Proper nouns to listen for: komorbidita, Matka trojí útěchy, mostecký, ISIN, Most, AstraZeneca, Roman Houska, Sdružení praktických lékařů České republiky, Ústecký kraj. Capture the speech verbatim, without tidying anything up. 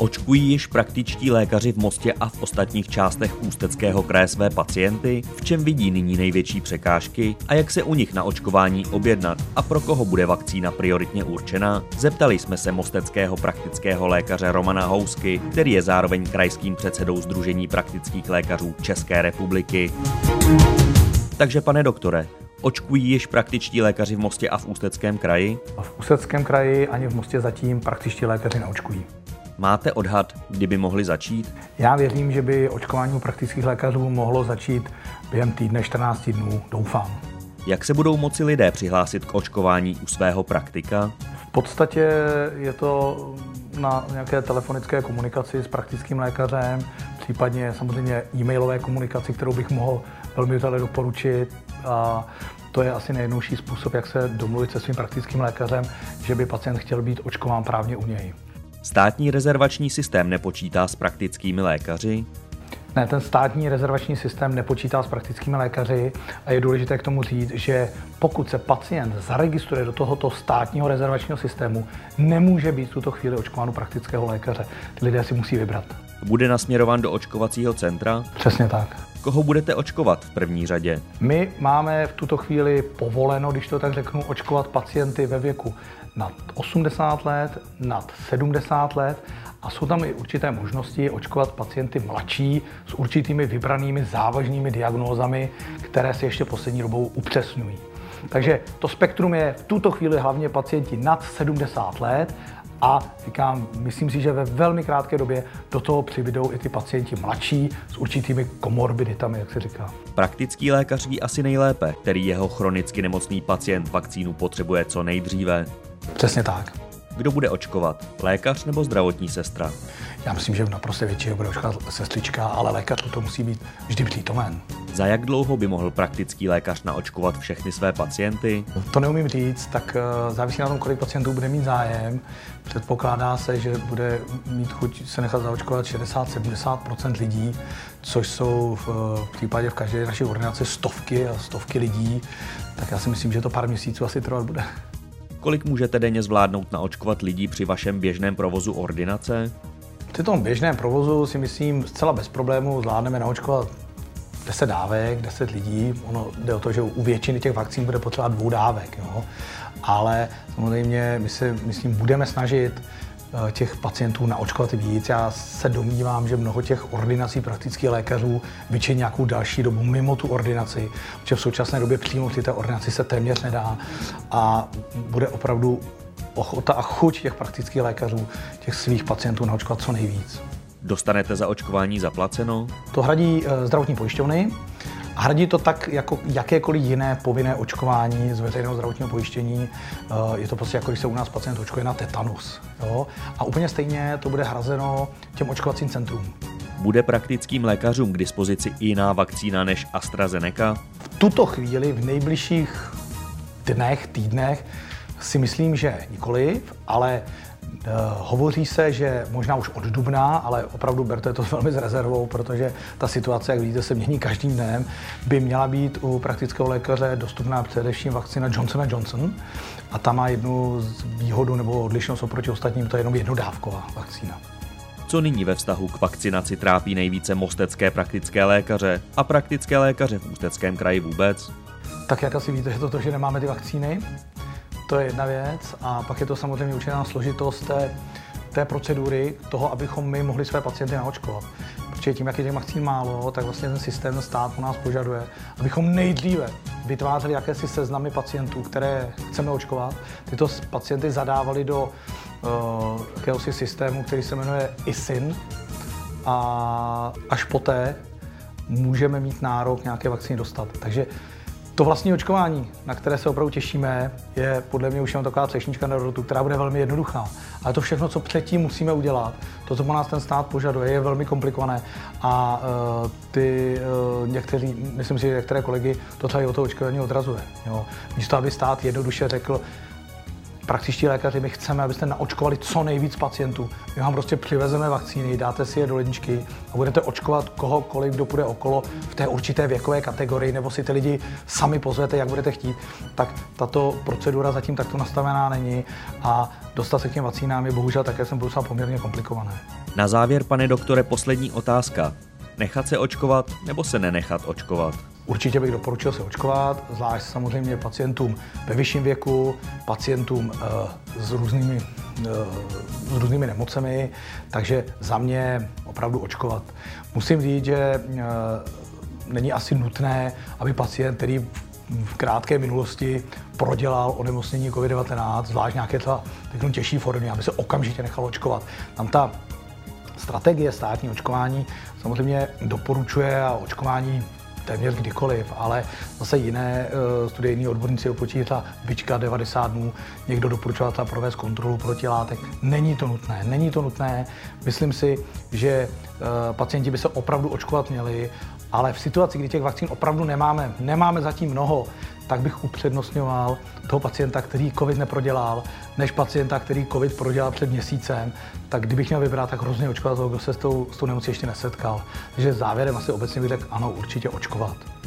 Očkují již praktičtí lékaři v Mostě a v ostatních částech Ústeckého kraje své pacienty, v čem vidí nyní největší překážky a jak se u nich na očkování objednat a pro koho bude vakcína prioritně určena, zeptali jsme se mosteckého praktického lékaře Romana Housky, který je zároveň krajským předsedou Sdružení praktických lékařů České republiky. Takže pane doktore, očkují již praktičtí lékaři v Mostě a v Ústeckém kraji? A v Ústeckém kraji ani v Mostě zatím praktičtí lékaři neočkují. Máte odhad, kdyby mohli začít? Já věřím, že by očkování u praktických lékařů mohlo začít během týdne čtrnáct dnů, doufám. Jak se budou moci lidé přihlásit k očkování u svého praktika? V podstatě je to na nějaké telefonické komunikaci s praktickým lékařem, případně samozřejmě e-mailové komunikaci, kterou bych mohl velmi vřele doporučit. A to je asi nejjednodušší způsob, jak se domluvit se svým praktickým lékařem, že by pacient chtěl být očkován právě u něj. Státní rezervační systém nepočítá s praktickými lékaři? Ne, ten státní rezervační systém nepočítá s praktickými lékaři a je důležité k tomu říct, že pokud se pacient zaregistruje do tohoto státního rezervačního systému, nemůže být v tuto chvíli očkován u praktického lékaře. Ty lidé si musí vybrat. Bude nasměrován do očkovacího centra? Přesně tak. Koho budete očkovat v první řadě? My máme v tuto chvíli povoleno, když to tak řeknu, očkovat pacienty ve věku nad osmdesát let, nad sedmdesát let a jsou tam i určité možnosti očkovat pacienty mladší s určitými vybranými závažnými diagnózami, které se ještě poslední dobou upřesňují. Takže to spektrum je v tuto chvíli hlavně pacienti nad sedmdesát let a říkám, myslím si, že ve velmi krátké době do toho přibydou i ty pacienti mladší s určitými komorbiditami, jak se říká. Praktický lékař ví asi nejlépe, který jeho chronicky nemocný pacient vakcínu potřebuje co nejdříve. Přesně tak. Kdo bude očkovat? Lékař nebo zdravotní sestra? Já myslím, že v naprosté většině bude očkovat sestřička, ale lékař to musí být vždy přítomen. Za jak dlouho by mohl praktický lékař naočkovat všechny své pacienty? To neumím říct, tak závisí na tom, kolik pacientů bude mít zájem. Předpokládá se, že bude mít chuť se nechat zaočkovat šedesát až sedmdesát procent lidí, což jsou v případě v každé naší ordinaci stovky a stovky lidí. Tak já si myslím, že to pár měsíců asi trvat bude. Kolik můžete denně zvládnout naočkovat lidí při vašem běžném provozu ordinace? Při tom běžném provozu si myslím zcela bez problému zvládneme naočkovat deset dávek, deset lidí. Ono jde o to, že u většiny těch vakcín bude potřeba dvou dávek. Jo? Ale samozřejmě my se, myslím, budeme snažit těch pacientů naočkovat víc. Já se domnívám, že mnoho těch ordinací praktických lékařů vyčí nějakou další dobu mimo tu ordinaci, protože v současné době přímo při té ordinaci se téměř nedá a bude opravdu ochota a chuť těch praktických lékařů těch svých pacientů naočkovat co nejvíc. Dostanete za očkování zaplaceno? To hradí zdravotní pojišťovny. A hradí to tak, jako jakékoliv jiné povinné očkování z veřejného zdravotního pojištění. Je to prostě jako, když se u nás pacient očkuje na tetanus. Jo? A úplně stejně to bude hrazeno těm očkovacím centrům. Bude praktickým lékařům k dispozici jiná vakcína než AstraZeneca? V tuto chvíli, v nejbližších dnech, týdnech, si myslím, že nikoliv, ale hovoří se, že možná už od dubna, ale opravdu berte to velmi s rezervou, protože ta situace, jak vidíte, se mění každým dnem, by měla být u praktického lékaře dostupná především vakcína Johnson and Johnson a ta má jednu výhodu nebo odlišnost oproti ostatním, to je jenom jednodávková vakcína. Co nyní ve vztahu k vakcinaci trápí nejvíce mostecké praktické lékaře a praktické lékaře v Ústeckém kraji vůbec? Tak jak asi víte, je to to, že nemáme ty vakcíny. To je jedna věc a pak je to samozřejmě určitá složitost té, té procedury toho, abychom my mohli své pacienty naočkovat. Protože tím, jak je těch vakcín málo, tak vlastně ten systém, ten stát po nás požaduje, abychom nejdříve vytvářeli jakési seznamy pacientů, které chceme očkovat. Tyto pacienty zadávali do uh, jakéhosi systému, který se jmenuje I S I N a až poté můžeme mít nárok nějaké vakcíny dostat. Takže to vlastní očkování, na které se opravdu těšíme, je podle mě už jenom taková třešnička na dortu, která bude velmi jednoduchá. Ale to všechno, co předtím musíme udělat, to, co po nás ten stát požaduje, je velmi komplikované. A uh, ty uh, někteří, myslím si, že některé kolegy to třeba i o toho očkování odrazuje. Jo. Místo, aby stát jednoduše řekl, praktičtí lékaři, my chceme, abyste naočkovali co nejvíc pacientů. My vám prostě přivezeme vakcíny, dáte si je do ledničky a budete očkovat kohokoliv, kdo půjde okolo v té určité věkové kategorii, nebo si ty lidi sami pozvete, jak budete chtít. Tak tato procedura zatím takto nastavená není a dostat se k těm vakcínám je bohužel také jsem budu poměrně komplikované. Na závěr, pane doktore, poslední otázka. Nechat se očkovat nebo se nenechat očkovat? Určitě bych doporučil se očkovat, zvlášť samozřejmě pacientům ve vyšším věku, pacientům e, s, různými, e, s různými nemocemi, takže za mě opravdu očkovat. Musím říct, že e, není asi nutné, aby pacient, který v krátké minulosti prodělal onemocnění covid devatenáct, zvlášť nějaké ta těžší formy, aby se okamžitě nechal očkovat. Tam ta strategie státní očkování samozřejmě doporučuje a očkování téměř kdykoliv, ale zase jiné e, studijní odborníci opočítá vyčkat devadesát dnů, někdo doporučoval ta provést kontrolu protilátek. Není to nutné, není to nutné. Myslím si, že e, pacienti by se opravdu očkovat měli, ale v situaci, kdy těch vakcín opravdu nemáme, nemáme zatím mnoho, tak bych upřednostňoval toho pacienta, který covid neprodělal, než pacienta, který covid prodělal před měsícem, tak kdybych měl vybrat, tak hrozně očkovat toho, kdo se s tou, s tou nemocí ještě nesetkal. Takže závěrem asi obecně bych řekl, ano, určitě očkovat.